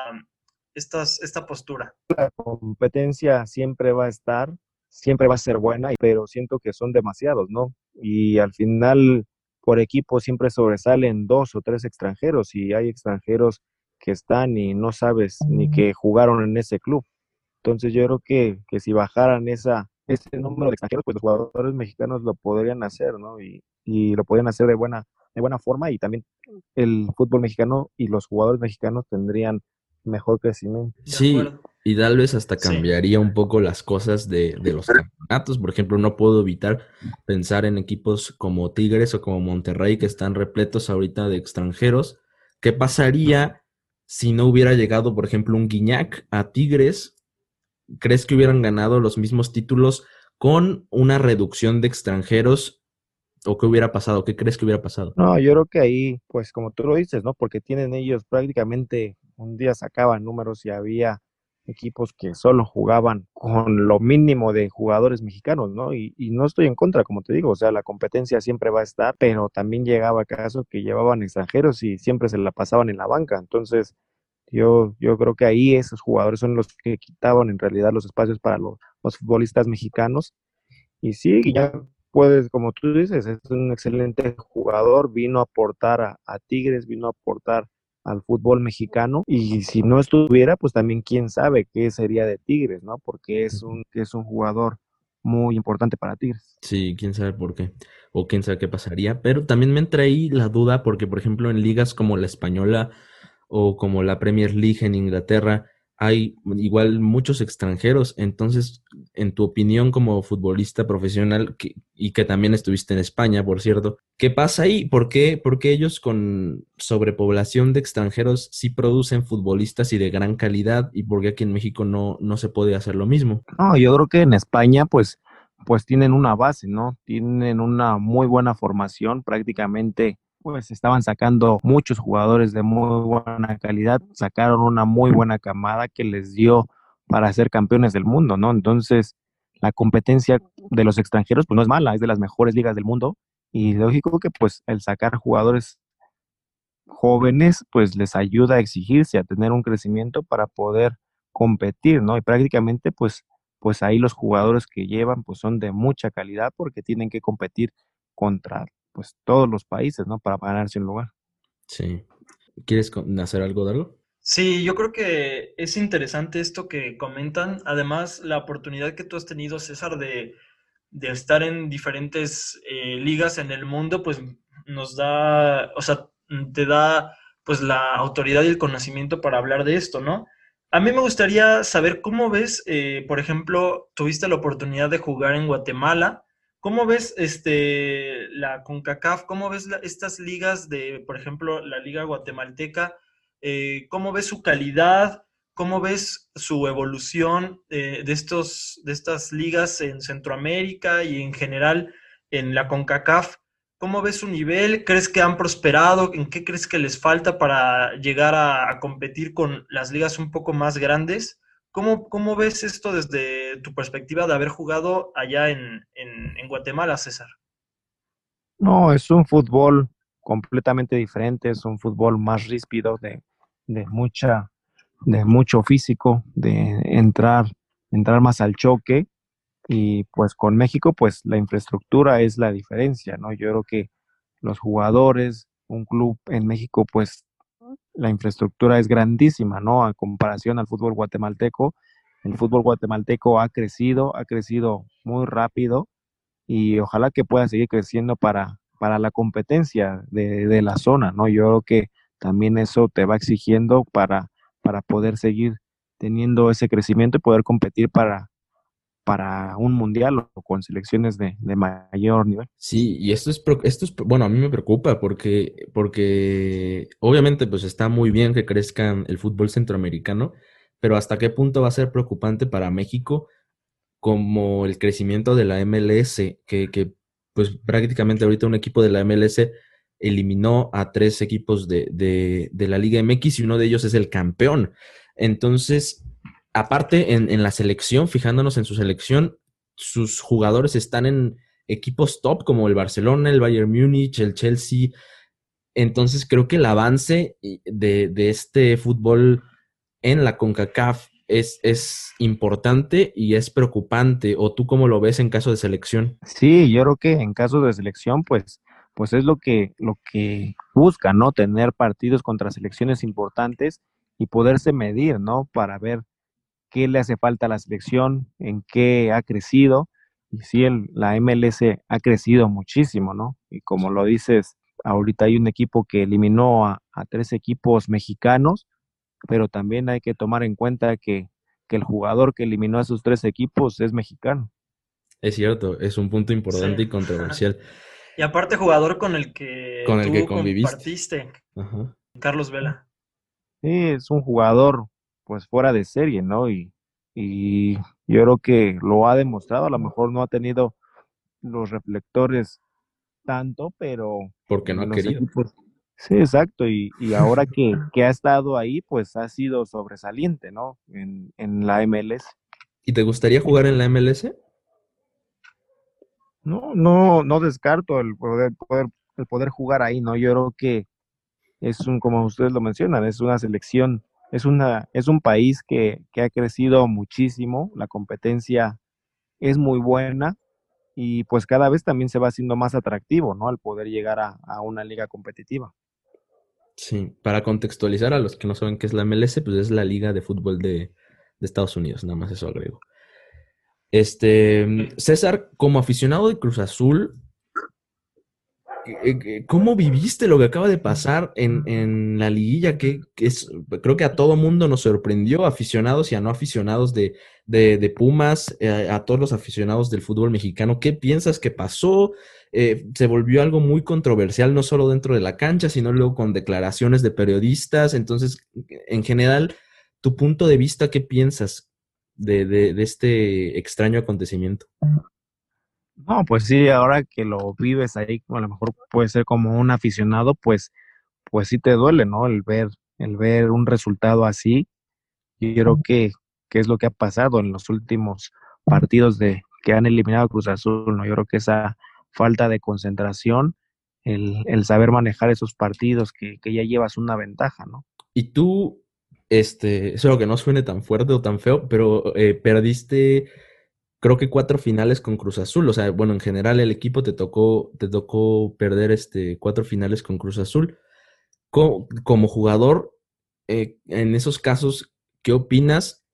Estas, esta postura? La competencia siempre va a estar, siempre va a ser buena, pero siento que son demasiados, ¿no? Y al final, por equipo siempre sobresalen dos o tres extranjeros y hay extranjeros que están y no sabes ni que jugaron en ese club. Entonces yo creo que, que si bajaran esa, ese número de extranjeros, pues los jugadores mexicanos lo podrían hacer, ¿no? Y, y lo podrían hacer de buena, de buena forma y también el fútbol mexicano y los jugadores mexicanos tendrían mejor crecimiento. Sí, y tal vez hasta cambiaría sí. un poco las cosas de, de los campeonatos. Por ejemplo, no puedo evitar pensar en equipos como Tigres o como Monterrey que están repletos ahorita de extranjeros. ¿Qué pasaría si no hubiera llegado, por ejemplo, un Guignac a Tigres? ¿Crees que hubieran ganado los mismos títulos con una reducción de extranjeros? ¿O qué hubiera pasado? ¿Qué crees que hubiera pasado? No, yo creo que ahí, pues como tú lo dices, ¿no? Porque tienen ellos prácticamente... Un día sacaban números y había equipos que solo jugaban con lo mínimo de jugadores mexicanos, ¿no? Y, y no estoy en contra, como te digo, o sea, la competencia siempre va a estar, pero también llegaba casos que llevaban extranjeros y siempre se la pasaban en la banca. Entonces, yo, yo creo que ahí esos jugadores son los que quitaban en realidad los espacios para los, los futbolistas mexicanos. Y sí, ya puedes, como tú dices, es un excelente jugador, vino a aportar a, a Tigres, vino a aportar al fútbol mexicano, y si no estuviera, pues también quién sabe qué sería de Tigres, ¿no? Porque es un, es un jugador muy importante para Tigres. Sí, quién sabe por qué, o quién sabe qué pasaría, pero también me entra ahí la duda, porque por ejemplo en ligas como la española o como la Premier League en Inglaterra, hay igual muchos extranjeros. Entonces, en tu opinión como futbolista profesional, que, y que también estuviste en España, por cierto, ¿qué pasa ahí? ¿Por qué, por qué ellos con sobrepoblación de extranjeros sí producen futbolistas y de gran calidad? ¿Y por qué aquí en México no, no se puede hacer lo mismo? No, yo creo que en España pues, pues tienen una base, ¿no? Tienen una muy buena formación, prácticamente... pues estaban sacando muchos jugadores de muy buena calidad, sacaron una muy buena camada que les dio para ser campeones del mundo, ¿no? Entonces, la competencia de los extranjeros, pues no es mala, es de las mejores ligas del mundo, y lógico que pues el sacar jugadores jóvenes, pues les ayuda a exigirse, a tener un crecimiento para poder competir, ¿no? Y prácticamente, pues, pues ahí los jugadores que llevan, pues son de mucha calidad porque tienen que competir contra pues todos los países, ¿no? Para ganarse un lugar. Sí. ¿Quieres hacer algo de algo? Sí, yo creo que es interesante esto que comentan. Además, la oportunidad que tú has tenido, César, de, de estar en diferentes eh, ligas en el mundo, pues nos da, o sea, te da pues la autoridad y el conocimiento para hablar de esto, ¿no? A mí me gustaría saber cómo ves, eh, por ejemplo, tuviste la oportunidad de jugar en Guatemala. ¿Cómo ves este, la CONCACAF? ¿Cómo ves la, estas ligas de, por ejemplo, la Liga Guatemalteca? Eh, ¿Cómo ves su calidad? ¿Cómo ves su evolución eh, de, estos, de estas ligas en Centroamérica y en general en la CONCACAF? ¿Cómo ves su nivel? ¿Crees que han prosperado? ¿En qué crees que les falta para llegar a, a competir con las ligas un poco más grandes? ¿Cómo, ¿Cómo ves esto desde tu perspectiva de haber jugado allá en, en, en Guatemala, César? No, es un fútbol completamente diferente, es un fútbol más ríspido, de, de, mucha, de mucho físico, de entrar, entrar más al choque. Y pues con México, pues la infraestructura es la diferencia, ¿no? Yo creo que los jugadores, un club en México, pues, la infraestructura es grandísima, ¿no? A comparación al fútbol guatemalteco, el fútbol guatemalteco ha crecido, ha crecido muy rápido y ojalá que pueda seguir creciendo para, para la competencia de, de la zona, ¿no? Yo creo que también eso te va exigiendo para, para poder seguir teniendo ese crecimiento y poder competir para, para un mundial o con selecciones de, de mayor nivel. Sí, y esto es, esto es, bueno, a mí me preocupa porque, porque obviamente pues está muy bien que crezcan el fútbol centroamericano, pero ¿hasta qué punto va a ser preocupante para México como el crecimiento de la M L S? Que, que pues prácticamente ahorita un equipo de la M L S eliminó a tres equipos de, de, de la Liga M X y uno de ellos es el campeón. Entonces, aparte en, en la selección, fijándonos en su selección, sus jugadores están en equipos top como el Barcelona, el Bayern Múnich, el Chelsea. Entonces creo que el avance de, de este fútbol en la CONCACAF es, es importante y es preocupante. ¿O tú cómo lo ves en caso de selección? Sí, yo creo que en caso de selección, pues, pues es lo que, lo que busca, ¿no? Tener partidos contra selecciones importantes y poderse medir, ¿no? Para ver qué le hace falta a la selección, en qué ha crecido. Y sí, el, la M L S ha crecido muchísimo, ¿no? Y como lo dices, ahorita hay un equipo que eliminó a, a tres equipos mexicanos, pero también hay que tomar en cuenta que, que el jugador que eliminó a esos tres equipos es mexicano. Es cierto, es un punto importante sí. Y controversial. Y aparte jugador con el que con el tú que compartiste, ajá. Carlos Vela. Sí, es un jugador pues fuera de serie, ¿no? Y, y yo creo que lo ha demostrado, a lo mejor no ha tenido los reflectores tanto, pero... Porque no ha querido. Equipos, sí, exacto, y, y ahora que, que ha estado ahí, pues ha sido sobresaliente, ¿no? En, en la M L S. ¿Y te gustaría jugar en la M L S? No, no, no descarto el poder, poder, el poder jugar ahí, ¿no? Yo creo que es un, como ustedes lo mencionan, es una selección, es una, es un país que, que ha crecido muchísimo, la competencia es muy buena y pues cada vez también se va haciendo más atractivo, ¿no? Al poder llegar a, a una liga competitiva. Sí, para contextualizar a los que no saben qué es la M L S, pues es la liga de fútbol de, de Estados Unidos, nada más eso agrego. Este, César, como aficionado de Cruz Azul, ¿cómo viviste lo que acaba de pasar en, en la liguilla? Que, que es, creo que a todo mundo nos sorprendió, aficionados y a no aficionados de, de, de Pumas, eh, a todos los aficionados del fútbol mexicano. ¿Qué piensas que pasó? Eh, se volvió algo muy controversial, no solo dentro de la cancha, sino luego con declaraciones de periodistas. Entonces, en general, tu punto de vista, ¿qué piensas De, de, de este extraño acontecimiento? No, pues sí, ahora que lo vives ahí, a lo mejor puede ser como un aficionado, pues, pues sí te duele, ¿no? El ver, el ver un resultado así. Yo creo que, que es lo que ha pasado en los últimos partidos de que han eliminado a Cruz Azul, ¿no? Yo creo que esa falta de concentración, el, el saber manejar esos partidos que, que ya llevas una ventaja, ¿no? Y tú... Este, eso es lo que no suene tan fuerte o tan feo, pero eh, perdiste creo que cuatro finales con Cruz Azul. O sea, bueno, en general el equipo te tocó, te tocó perder este, cuatro finales con Cruz Azul. Como, como jugador, eh, en esos casos, ¿qué opinas?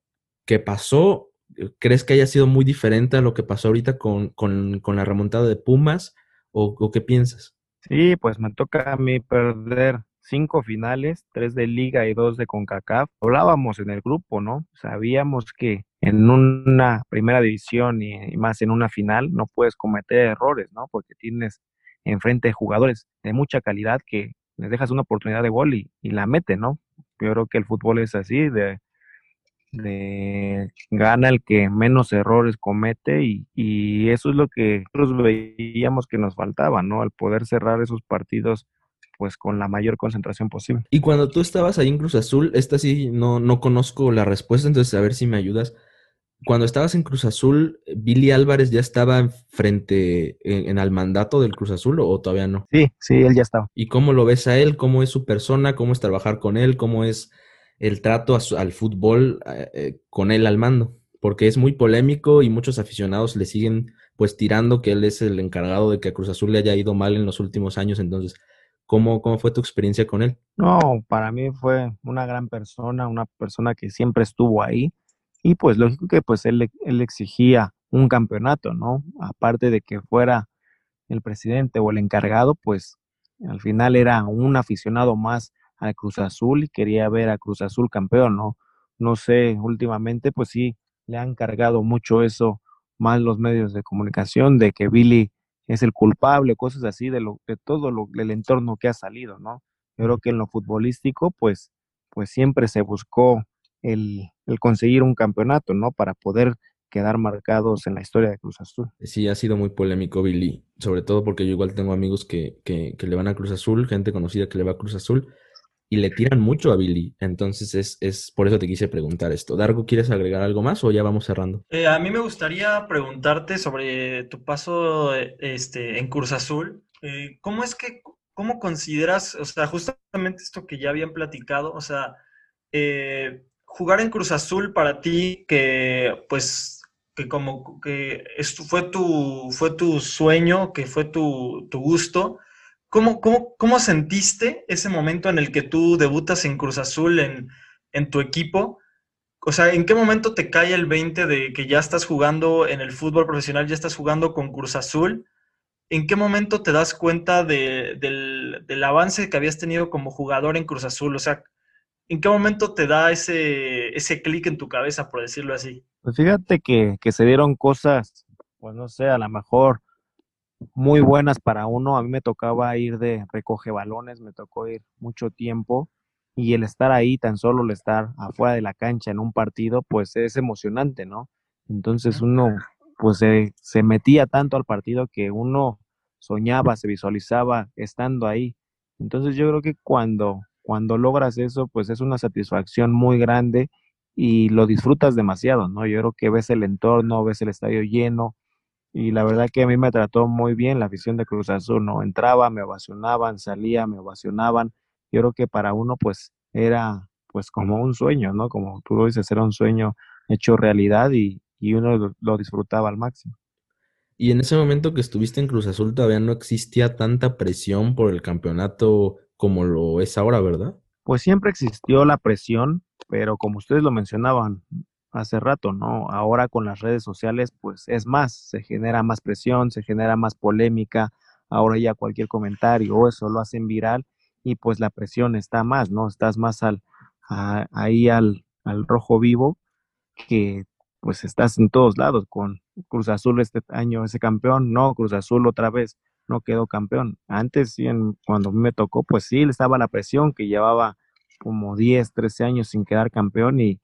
¿Qué pasó? ¿Crees que haya sido muy diferente a lo que pasó ahorita con, con, con la remontada de Pumas? ¿O, o qué piensas? Sí, pues me toca a mí perder cinco finales, tres de Liga y dos de CONCACAF. Hablábamos en el grupo, ¿no? Sabíamos que en una primera división y más en una final no puedes cometer errores, ¿no? Porque tienes enfrente jugadores de mucha calidad que les dejas una oportunidad de gol y, y la meten, ¿no? Yo creo que el fútbol es así, de, de gana el que menos errores comete y, y eso es lo que nosotros veíamos que nos faltaba, ¿no? El poder cerrar esos partidos pues con la mayor concentración posible. Y cuando tú estabas ahí en Cruz Azul, esta sí no, no conozco la respuesta, entonces a ver si me ayudas. Cuando estabas en Cruz Azul, ¿Billy Álvarez ya estaba frente en, en al mandato del Cruz Azul o, o todavía no? Sí, sí, él ya estaba. ¿Y cómo lo ves a él? ¿Cómo es su persona? ¿Cómo es trabajar con él? ¿Cómo es el trato a su, al fútbol eh, con él al mando? Porque es muy polémico y muchos aficionados le siguen pues tirando que él es el encargado de que a Cruz Azul le haya ido mal en los últimos años, entonces... ¿Cómo, ¿Cómo fue tu experiencia con él? No, para mí fue una gran persona, una persona que siempre estuvo ahí y pues lógico que pues él, él exigía un campeonato, ¿no? Aparte de que fuera el presidente o el encargado, pues al final era un aficionado más a Cruz Azul y quería ver a Cruz Azul campeón, ¿no? No sé, últimamente pues sí, le han cargado mucho eso, más los medios de comunicación, de que Billy es el culpable, cosas así, de lo de todo lo, del entorno que ha salido, ¿no? Yo creo que en lo futbolístico, pues, pues siempre se buscó el, el conseguir un campeonato, ¿no? Para poder quedar marcados en la historia de Cruz Azul. Sí, ha sido muy polémico Billy, sobre todo porque yo igual tengo amigos que, que, que le van a Cruz Azul, gente conocida que le va a Cruz Azul, y le tiran mucho a Billy. Entonces es, es por eso te quise preguntar esto. Dargo, ¿quieres agregar algo más o ya vamos cerrando? Eh, a mí me gustaría preguntarte sobre tu paso este, en Cruz Azul. Eh, ¿Cómo es que, cómo consideras, o sea, justamente esto que ya habían platicado, o sea, eh, jugar en Cruz Azul para ti, que pues... que como que esto fue tu fue tu sueño, que fue tu, tu gusto, ¿Cómo, cómo, cómo sentiste ese momento en el que tú debutas en Cruz Azul, en, en tu equipo? O sea, ¿en qué momento te cae el veinte de que ya estás jugando en el fútbol profesional, ya estás jugando con Cruz Azul? ¿En qué momento te das cuenta de, del, del avance que habías tenido como jugador en Cruz Azul? O sea, ¿en qué momento te da ese, ese clic en tu cabeza, por decirlo así? Pues fíjate que, que se dieron cosas, pues no sé, a lo mejor muy buenas para uno. A mí me tocaba ir de recoge balones, me tocó ir mucho tiempo. Y el estar ahí, tan solo el estar afuera de la cancha en un partido, pues es emocionante, ¿no? Entonces uno pues se, se metía tanto al partido que uno soñaba, se visualizaba estando ahí. Entonces yo creo que cuando... Cuando logras eso, pues es una satisfacción muy grande y lo disfrutas demasiado, ¿no? Yo creo que ves el entorno, ves el estadio lleno y la verdad que a mí me trató muy bien la afición de Cruz Azul, ¿no? Entraba, me ovacionaban, salía, me ovacionaban. Yo creo que para uno, pues, era pues como un sueño, ¿no? Como tú lo dices, era un sueño hecho realidad y, y uno lo, lo disfrutaba al máximo. Y en ese momento que estuviste en Cruz Azul todavía no existía tanta presión por el campeonato como lo es ahora, ¿verdad? Pues siempre existió la presión, pero como ustedes lo mencionaban hace rato, ¿no? Ahora con las redes sociales, pues es más, se genera más presión, se genera más polémica, ahora ya cualquier comentario o eso lo hacen viral y pues la presión está más, ¿no? Estás más al a, ahí al, al rojo vivo, que pues estás en todos lados, con Cruz Azul este año ese campeón, no, Cruz Azul otra vez no quedó campeón. Antes, cuando me tocó, pues sí, estaba la presión que llevaba como diez, trece años sin quedar campeón y,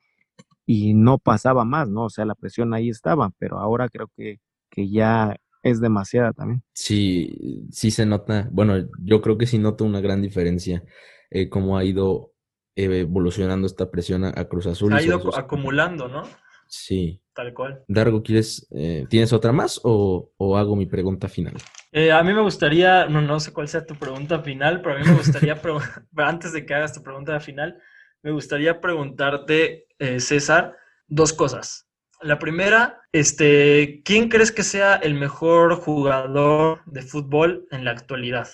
y no pasaba más, ¿no? O sea, la presión ahí estaba, pero ahora creo que, que ya es demasiada también. Sí, sí se nota, bueno, yo creo que sí noto una gran diferencia, eh, cómo ha ido evolucionando esta presión a, a Cruz Azul. Ha ido esos... acumulando, ¿no? Sí. Tal cual. Dargo, ¿quieres, eh, ¿tienes otra más o, o hago mi pregunta final? Eh, a mí me gustaría, no, no sé cuál sea tu pregunta final, pero a mí me gustaría, pre- antes de que hagas tu pregunta final, me gustaría preguntarte, eh, César, dos cosas. La primera, este, ¿quién crees que sea el mejor jugador de fútbol en la actualidad?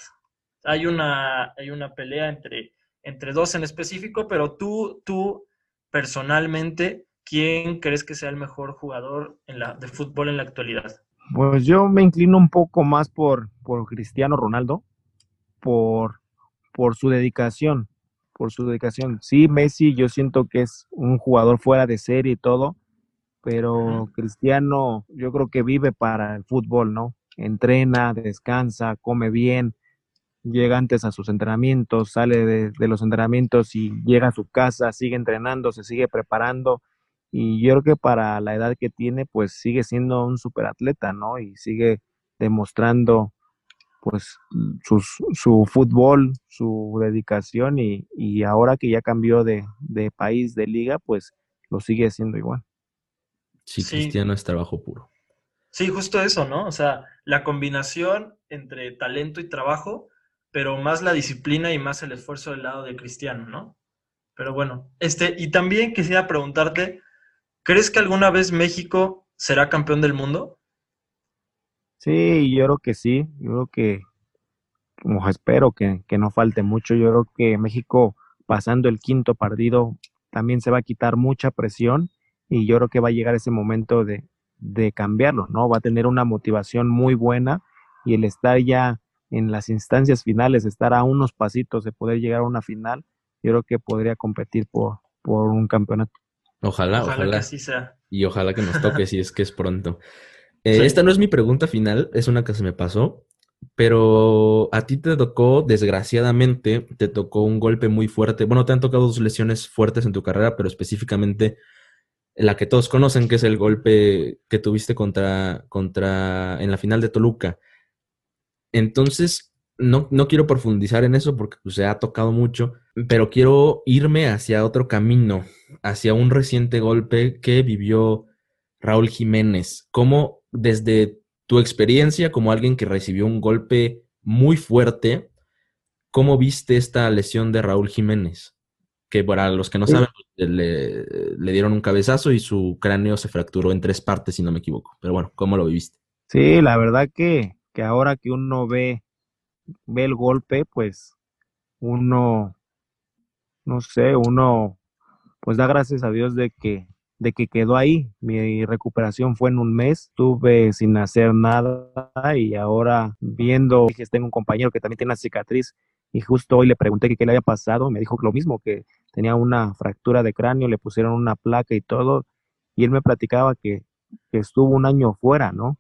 Hay una, hay una pelea entre, entre dos en específico, pero tú, tú personalmente... ¿Quién crees que sea el mejor jugador en la, de fútbol en la actualidad? Pues yo me inclino un poco más por, por Cristiano Ronaldo, por, por su dedicación, por su dedicación. Sí, Messi yo siento que es un jugador fuera de serie y todo, pero uh-huh. Cristiano yo creo que vive para el fútbol, ¿no? Entrena, descansa, come bien, llega antes a sus entrenamientos, sale de, de los entrenamientos y llega a su casa, sigue entrenando, se sigue preparando. Y yo creo que para la edad que tiene, pues sigue siendo un superatleta, ¿no? Y sigue demostrando, pues, su, su fútbol, su dedicación. Y, y ahora que ya cambió de, de país, de liga, pues lo sigue haciendo igual. Sí, Cristiano sí. Es trabajo puro. Sí, justo eso, ¿no? O sea, la combinación entre talento y trabajo, pero más la disciplina y más el esfuerzo del lado de Cristiano, ¿no? Pero bueno, este y también quisiera preguntarte... ¿Crees que alguna vez México será campeón del mundo? Sí, yo creo que sí. Yo creo que, como espero que, que no falte mucho, yo creo que México pasando el quinto partido también se va a quitar mucha presión y yo creo que va a llegar ese momento de, de cambiarlo, ¿no? Va a tener una motivación muy buena y el estar ya en las instancias finales, estar a unos pasitos de poder llegar a una final, yo creo que podría competir por, por un campeonato. Ojalá, ojalá. Ojalá que sí sea. Y ojalá que nos toque, si es que es pronto. Eh, sí. Esta no es mi pregunta final, es una que se me pasó, pero a ti te tocó, desgraciadamente, te tocó un golpe muy fuerte. Bueno, te han tocado dos lesiones fuertes en tu carrera, pero específicamente la que todos conocen, que es el golpe que tuviste contra, contra en la final de Toluca. Entonces, no, no quiero profundizar en eso porque pues, se ha tocado mucho, pero quiero irme hacia otro camino, hacia un reciente golpe que vivió Raúl Jiménez. ¿Cómo, desde tu experiencia como alguien que recibió un golpe muy fuerte, cómo viste esta lesión de Raúl Jiménez? Que para los que no saben, le, le dieron un cabezazo y su cráneo se fracturó en tres partes, si no me equivoco. Pero bueno, ¿cómo lo viviste? Sí, la verdad que, que ahora que uno ve, ve el golpe, pues uno, no sé, uno pues da gracias a Dios de que de que quedó ahí. Mi recuperación fue en un mes, estuve sin hacer nada y ahora viendo, dije, tengo un compañero que también tiene una cicatriz y justo hoy le pregunté que qué le había pasado, me dijo lo mismo, que tenía una fractura de cráneo, le pusieron una placa y todo, y él me platicaba que, que estuvo un año fuera, ¿no?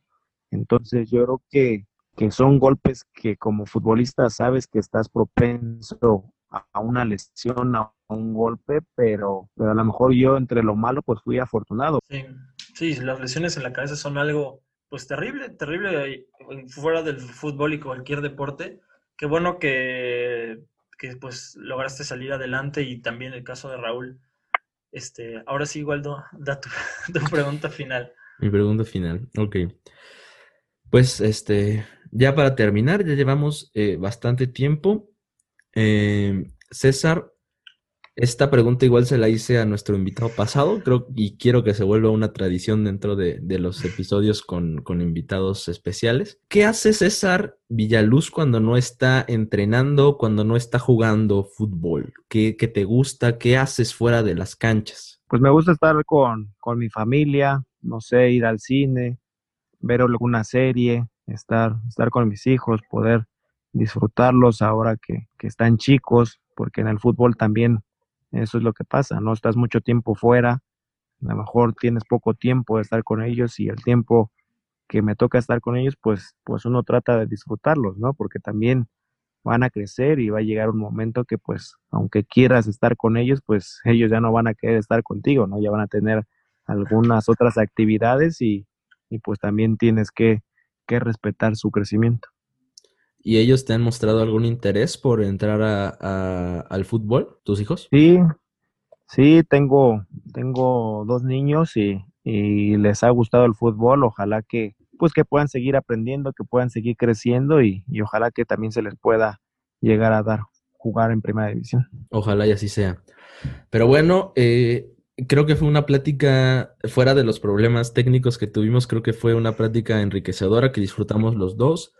Entonces yo creo que, que son golpes que como futbolista sabes que estás propenso a una lesión, a un golpe, pero, pero a lo mejor yo entre lo malo pues fui afortunado. Sí, sí, las lesiones en la cabeza son algo pues terrible, terrible fuera del fútbol y cualquier deporte. Qué bueno que, que pues lograste salir adelante y también el caso de Raúl. Este, ahora sí, Waldo, da tu, tu pregunta final. Mi pregunta final, ok. Pues este, ya para terminar, ya llevamos eh, bastante tiempo. Eh, César, esta pregunta igual se la hice a nuestro invitado pasado, creo, y quiero que se vuelva una tradición dentro de, de los episodios con, con invitados especiales. ¿Qué hace César Villaluz cuando no está entrenando, cuando no está jugando fútbol? ¿Qué, qué te gusta? ¿Qué haces fuera de las canchas? Pues me gusta estar con, con mi familia, no sé, ir al cine, ver alguna serie, estar, estar con mis hijos, poder disfrutarlos ahora que, que están chicos, porque en el fútbol también eso es lo que pasa, ¿no? Estás mucho tiempo fuera, a lo mejor tienes poco tiempo de estar con ellos y el tiempo que me toca estar con ellos, pues, pues uno trata de disfrutarlos, ¿no? Porque también van a crecer y va a llegar un momento que pues, aunque quieras estar con ellos, pues ellos ya no van a querer estar contigo, ¿no? Ya van a tener algunas otras actividades y, y pues también tienes que, que respetar su crecimiento. ¿Y ellos te han mostrado algún interés por entrar a, a, al fútbol, tus hijos? Sí, sí, tengo, tengo dos niños y, y les ha gustado el fútbol. Ojalá que, pues, que puedan seguir aprendiendo, que puedan seguir creciendo y, y ojalá que también se les pueda llegar a dar, jugar en Primera División. Ojalá y así sea. Pero bueno, eh, creo que fue una plática fuera de los problemas técnicos que tuvimos. Creo que fue una plática enriquecedora que disfrutamos los dos.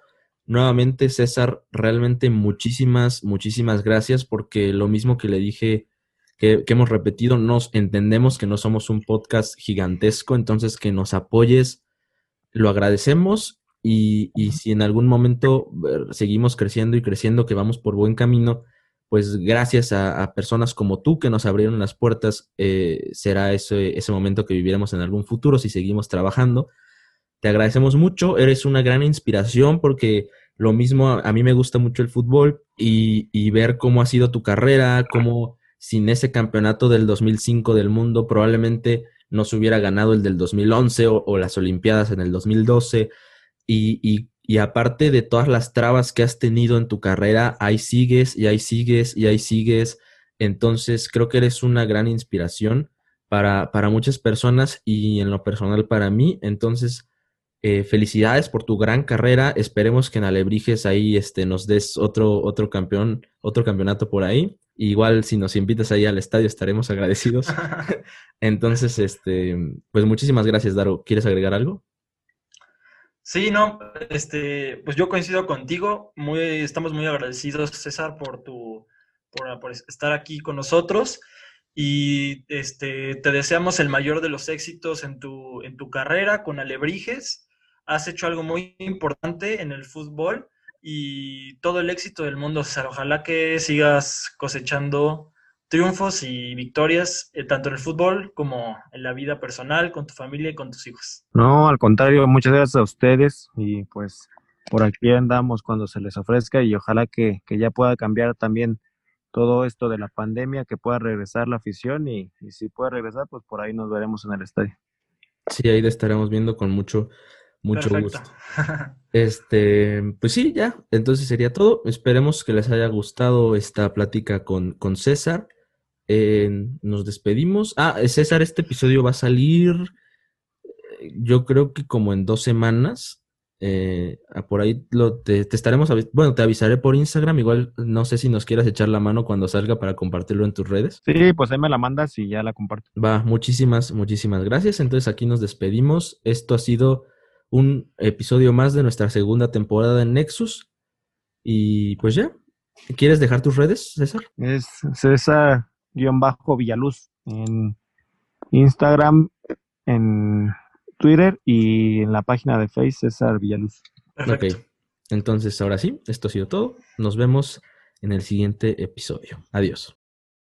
Nuevamente, César, realmente muchísimas, muchísimas gracias porque lo mismo que le dije, que, que hemos repetido, nos entendemos que no somos un podcast gigantesco, entonces que nos apoyes, lo agradecemos y, y si en algún momento seguimos creciendo y creciendo, que vamos por buen camino, pues gracias a, a personas como tú que nos abrieron las puertas, eh, será ese, ese momento que viviremos en algún futuro si seguimos trabajando. Te agradecemos mucho, eres una gran inspiración porque lo mismo, a mí me gusta mucho el fútbol y, y ver cómo ha sido tu carrera, cómo sin ese campeonato del dos mil cinco del mundo probablemente no se hubiera ganado el del dos mil once o, o las Olimpiadas en el dos mil doce y, y, y aparte de todas las trabas que has tenido en tu carrera, ahí sigues y ahí sigues y ahí sigues, entonces creo que eres una gran inspiración para, para muchas personas y en lo personal para mí, entonces... Eh, felicidades por tu gran carrera, esperemos que en Alebrijes ahí este, nos des otro, otro campeón, otro campeonato por ahí, igual si nos invitas ahí al estadio estaremos agradecidos. Entonces, este, pues muchísimas gracias, Daro. ¿Quieres agregar algo? Sí, no, este, pues yo coincido contigo, muy, estamos muy agradecidos, César, por tu por, por estar aquí con nosotros y este, te deseamos el mayor de los éxitos en tu, en tu carrera con Alebrijes. has hecho algo muy importante en el fútbol y todo el éxito del mundo, César. Ojalá que sigas cosechando triunfos y victorias, eh, tanto en el fútbol como en la vida personal, con tu familia y con tus hijos. No, al contrario, muchas gracias a ustedes y pues por aquí andamos cuando se les ofrezca y ojalá que, que ya pueda cambiar también todo esto de la pandemia, que pueda regresar la afición y, y si puede regresar, pues por ahí nos veremos en el estadio. Sí, ahí le estaremos viendo con mucho, mucho Perfecto. gusto. Este, pues sí, ya, entonces sería todo. Esperemos que les haya gustado esta plática con, con César. Eh, nos despedimos. Ah, César, este episodio va a salir, yo creo que como en dos semanas. Eh, por ahí lo, te, te estaremos, bueno, te avisaré por Instagram. Igual no sé si nos quieras echar la mano cuando salga para compartirlo en tus redes. Sí, pues ahí me la mandas y ya la comparto. Va, muchísimas, muchísimas gracias. Entonces aquí nos despedimos. Esto ha sido un episodio más de nuestra segunda temporada en Nexus. Y pues ya, ¿quieres dejar tus redes, César? Es César-Villaluz en Instagram, en Twitter y en la página de Face, César Villaluz. Perfecto. Ok, entonces ahora sí, esto ha sido todo. Nos vemos en el siguiente episodio. Adiós.